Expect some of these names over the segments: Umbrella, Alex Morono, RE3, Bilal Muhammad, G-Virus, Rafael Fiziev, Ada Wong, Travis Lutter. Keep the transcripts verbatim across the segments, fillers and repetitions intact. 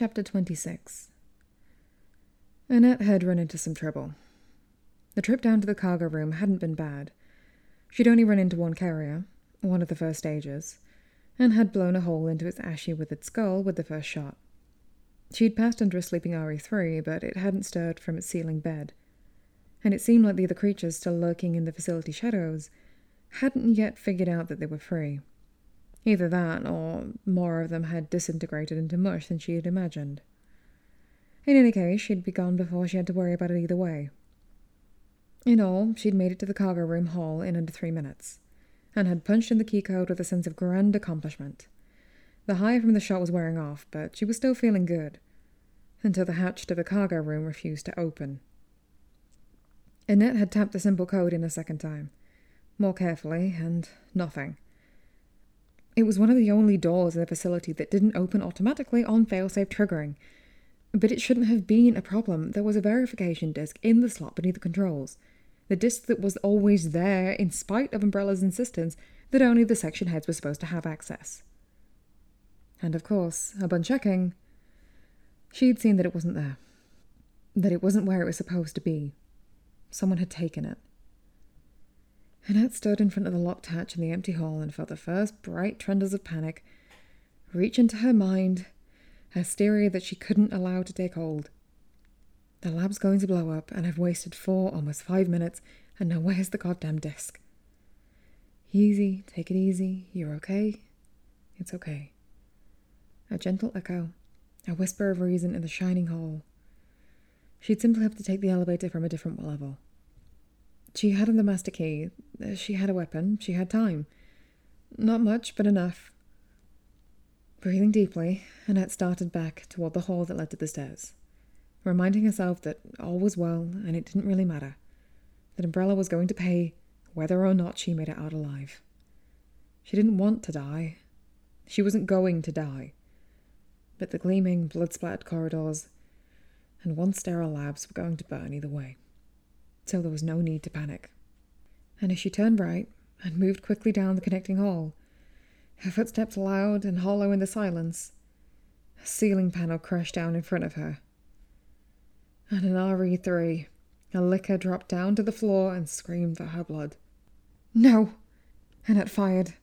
Chapter twenty-six. Annette had run into some trouble. The trip down to the cargo room hadn't been bad. She'd only run into one carrier, one of the first stages, and had blown a hole into its ashy-withered skull with the first shot. She'd passed under a sleeping R E three, but it hadn't stirred from its ceiling bed, and it seemed like the other creatures still lurking in the facility shadows hadn't yet figured out that they were free. Either that, or more of them had disintegrated into mush than she had imagined. In any case, she'd be gone before she had to worry about it either way. In all, she'd made it to the cargo room hall in under three minutes, and had punched in the key code with a sense of grand accomplishment. The high from the shot was wearing off, but she was still feeling good, until the hatch to the cargo room refused to open. Annette had tapped the simple code in a second time, more carefully, and nothing. It was one of the only doors in the facility that didn't open automatically on failsafe triggering, but it shouldn't have been a problem. There was a verification disk in the slot beneath the controls, the disk that was always there in spite of Umbrella's insistence that only the section heads were supposed to have access. And of course, upon checking, she'd seen that it wasn't there, that it wasn't where it was supposed to be. Someone had taken it. Annette stood in front of the locked hatch in the empty hall and felt the first bright tremors of panic reach into her mind, hysteria that she couldn't allow to take hold. The lab's going to blow up, and I've wasted four, almost five minutes, and now where's the goddamn disk? Easy, take it easy, you're okay, it's okay. A gentle echo, a whisper of reason in the shining hall. She'd simply have to take the elevator from a different level. She hadn't the master key, she had a weapon, she had time. Not much, but enough. Breathing deeply, Annette started back toward the hall that led to the stairs, reminding herself that all was well and it didn't really matter, that Umbrella was going to pay whether or not she made it out alive. She didn't want to die. She wasn't going to die. But the gleaming, blood-splattered corridors and one sterile labs were going to burn either way. So there was no need to panic. And as she turned right and moved quickly down the connecting hall, her footsteps loud and hollow in the silence, a ceiling panel crashed down in front of her, and an R E three, a licker, dropped down to the floor and screamed for her blood. No! Annette fired,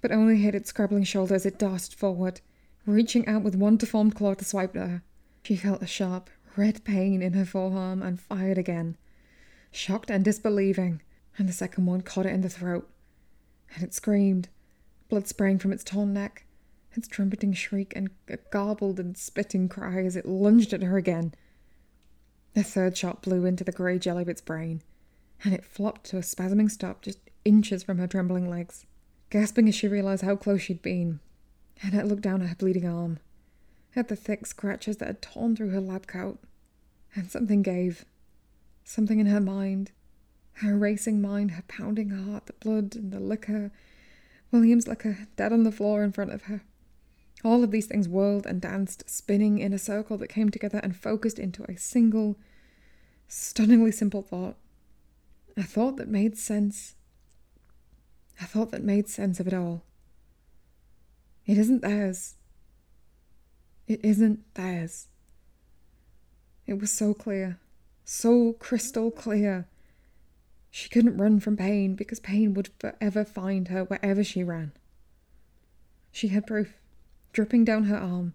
but only hit its scrabbling shoulder as it darted forward, reaching out with one deformed claw to swipe at her. She felt a sharp, red pain in her forearm and fired again, shocked and disbelieving, and the second one caught it in the throat, and it screamed, blood spraying from its torn neck, its trumpeting shriek and a garbled and spitting cry as it lunged at her again. The third shot blew into the grey jelly of its brain, and it flopped to a spasming stop just inches from her trembling legs, gasping as she realised how close she'd been. Annette looked down at her bleeding arm, at the thick scratches that had torn through her lab coat, and something gave. Something in her mind, her racing mind, her pounding heart, the blood and the liquor, William's liquor, dead on the floor in front of her. All of these things whirled and danced, spinning in a circle that came together and focused into a single, stunningly simple thought. A thought that made sense. A thought that made sense of it all. It isn't theirs. It isn't theirs. It was so clear. So crystal clear. She couldn't run from pain, because pain would forever find her wherever she ran. She had proof, dripping down her arm.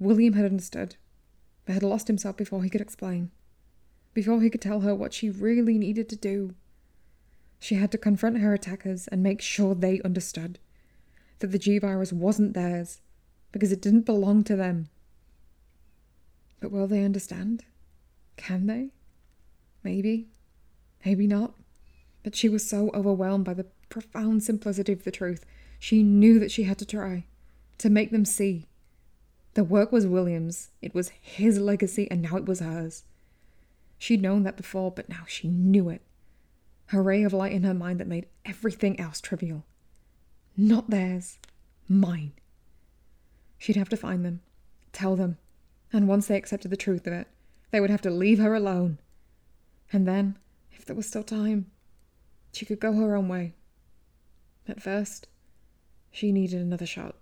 William had understood, but had lost himself before he could explain, before he could tell her what she really needed to do. She had to confront her attackers and make sure they understood that the G-Virus wasn't theirs, because it didn't belong to them. But will they understand? Can they? Maybe. Maybe not. But she was so overwhelmed by the profound simplicity of the truth, she knew that she had to try. To make them see. The work was William's. It was his legacy, and now it was hers. She'd known that before, but now she knew it. A ray of light in her mind that made everything else trivial. Not theirs. Mine. She'd have to find them. Tell them. And once they accepted the truth of it, they would have to leave her alone. And then, if there was still time, she could go her own way. At first, she needed another shot.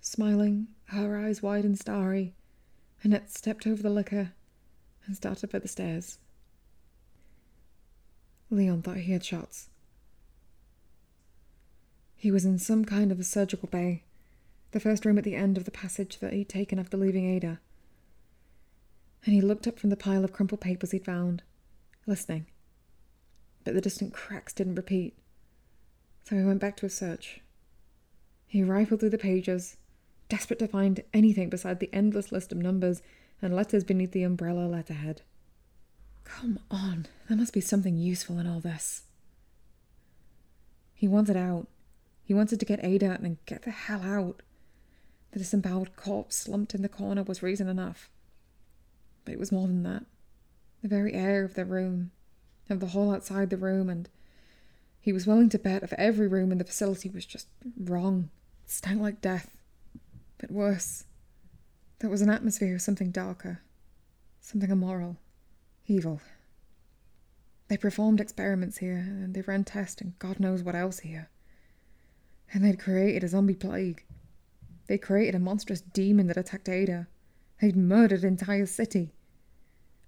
Smiling, her eyes wide and starry, Annette stepped over the liquor and started up the stairs. Leon thought he had shots. He was in some kind of a surgical bay, the first room at the end of the passage that he'd taken after leaving Ada. And he looked up from the pile of crumpled papers he'd found, listening. But the distant cracks didn't repeat, so he went back to his search. He rifled through the pages, desperate to find anything beside the endless list of numbers and letters beneath the umbrella letterhead. Come on, there must be something useful in all this. He wanted out. He wanted to get Ada and get the hell out. The disemboweled corpse slumped in the corner was reason enough. But it was more than that. The very air of the room, of the hall outside the room, and he was willing to bet if every room in the facility was just wrong. It stank like death, but worse. There was an atmosphere of something darker, something immoral, evil. They performed experiments here, and they ran tests and God knows what else here. And they'd created a zombie plague. They'd created a monstrous demon that attacked Ada. They'd murdered an entire city.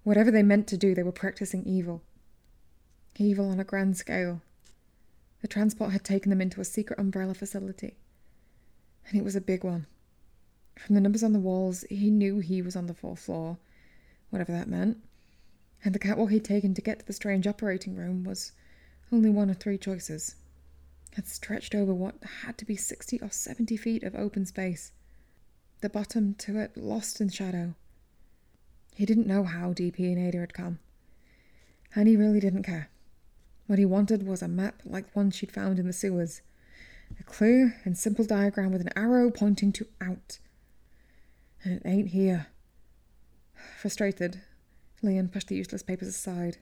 Whatever they meant to do, they were practicing evil. Evil on a grand scale. The transport had taken them into a secret umbrella facility. And it was a big one. From the numbers on the walls, he knew he was on the fourth floor, whatever that meant. And the catwalk he'd taken to get to the strange operating room was only one of three choices. It stretched over what had to be sixty or seventy feet of open space. The bottom to it lost in shadow. He didn't know how D P and Ada had come. And he really didn't care. What he wanted was a map like one she'd found in the sewers. A clear and simple diagram with an arrow pointing to out. And it ain't here. Frustrated, Leon pushed the useless papers aside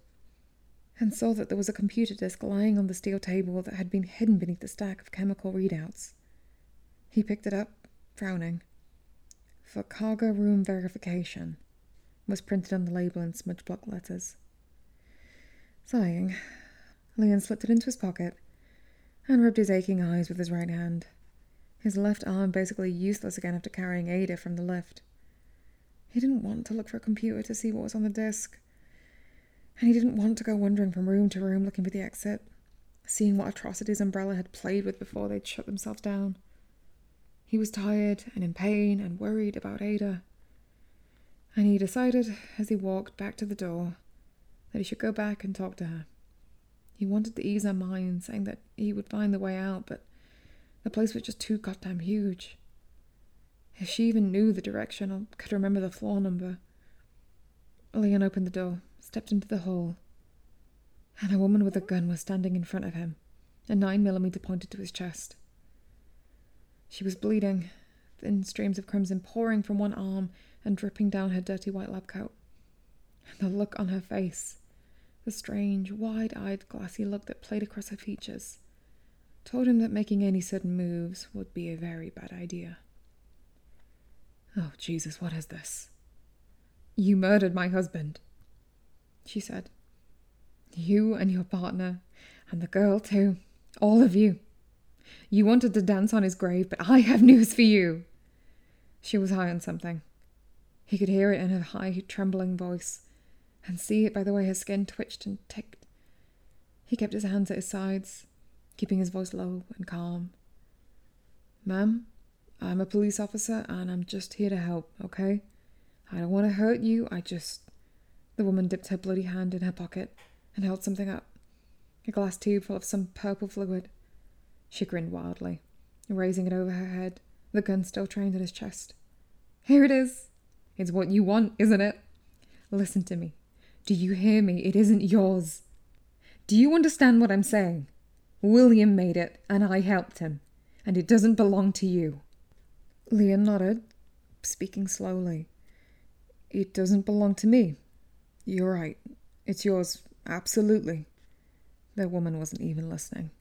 and saw that there was a computer disk lying on the steel table that had been hidden beneath the stack of chemical readouts. He picked it up, frowning. For cargo room verification was printed on the label in smudge block letters. Sighing, Leon slipped it into his pocket and rubbed his aching eyes with his right hand, his left arm basically useless again after carrying Ada from the lift. He didn't want to look for a computer to see what was on the disk, and he didn't want to go wandering from room to room looking for the exit, seeing what atrocities Umbrella had played with before they'd shut themselves down. He was tired and in pain and worried about Ada, and he decided as he walked back to the door that he should go back and talk to her. He wanted to ease her mind, saying that he would find the way out, but the place was just too goddamn huge. If she even knew the direction or could remember the floor number. Leon opened the door, stepped into the hall, and a woman with a gun was standing in front of him, a nine millimeter pointed to his chest. She was bleeding, thin streams of crimson pouring from one arm and dripping down her dirty white lab coat. And the look on her face, the strange, wide-eyed, glassy look that played across her features, told him that making any sudden moves would be a very bad idea. "Oh, Jesus, what is this?" "You murdered my husband," she said. "You and your partner, and the girl too, all of you. You wanted to dance on his grave, but I have news for you." She was high on something. He could hear it in her high, trembling voice, and see it by the way her skin twitched and ticked. He kept his hands at his sides, keeping his voice low and calm. "Ma'am, I'm a police officer, and I'm just here to help, okay? I don't want to hurt you, I just..." The woman dipped her bloody hand in her pocket and held something up, a glass tube full of some purple fluid. She grinned wildly, raising it over her head, the gun still trained in his chest. "Here it is. It's what you want, isn't it? Listen to me. Do you hear me? It isn't yours. Do you understand what I'm saying? William made it, and I helped him, and it doesn't belong to you." Leon nodded, speaking slowly. "It doesn't belong to me. You're right. It's yours, absolutely." The woman wasn't even listening.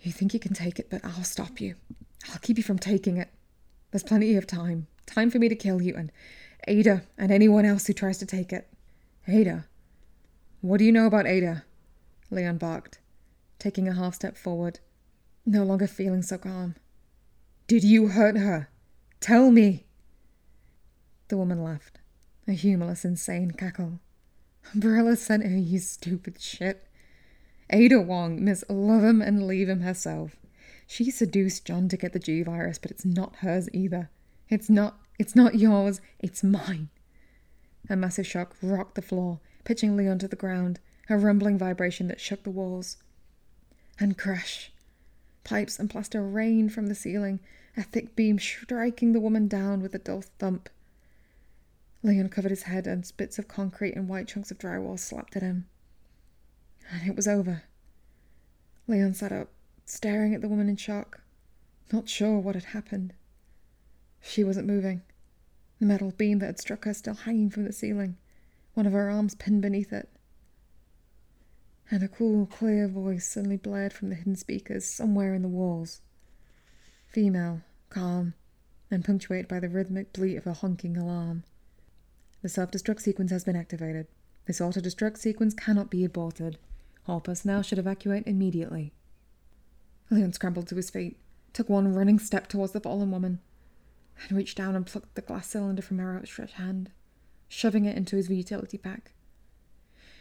"You think you can take it, but I'll stop you. I'll keep you from taking it. There's plenty of time. Time for me to kill you and Ada and anyone else who tries to take it." "Ada? What do you know about Ada?" Leon barked, taking a half step forward, no longer feeling so calm. "Did you hurt her? Tell me!" The The woman laughed, a humorless, insane cackle. Umbrella sent her, you stupid shit. Ada Wong, Miss Love 'em and Leave 'em herself. She seduced John to get the G-Virus, but it's not hers either. It's not, it's not yours, it's mine. A massive shock rocked the floor, pitching Leon to the ground, a rumbling vibration that shook the walls. And crash. Pipes and plaster rained from the ceiling, a thick beam striking the woman down with a dull thump. Leon covered his head and bits of concrete and white chunks of drywall slapped at him. And it was over. Leon sat up, staring at the woman in shock, not sure what had happened. She wasn't moving. The metal beam that had struck her still hanging from the ceiling, one of her arms pinned beneath it. And a cool, clear voice suddenly blared from the hidden speakers somewhere in the walls. Female, calm, and punctuated by the rhythmic bleat of a honking alarm. The self-destruct sequence has been activated. This auto-destruct sequence cannot be aborted. All personnel should evacuate immediately. Leon scrambled to his feet, took one running step towards the fallen woman, and reached down and plucked the glass cylinder from her outstretched hand, shoving it into his utility pack.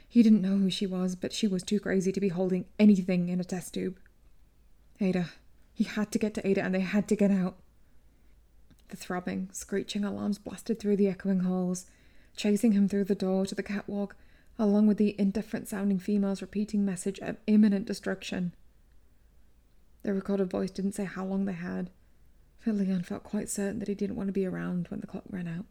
He didn't know who she was, but she was too crazy to be holding anything in a test tube. Ada. He had to get to Ada, and they had to get out. The throbbing, screeching alarms blasted through the echoing halls, chasing him through the door to the catwalk, along with the indifferent-sounding females repeating message of imminent destruction. The recorded voice didn't say how long they had, but Leon felt quite certain that he didn't want to be around when the clock ran out.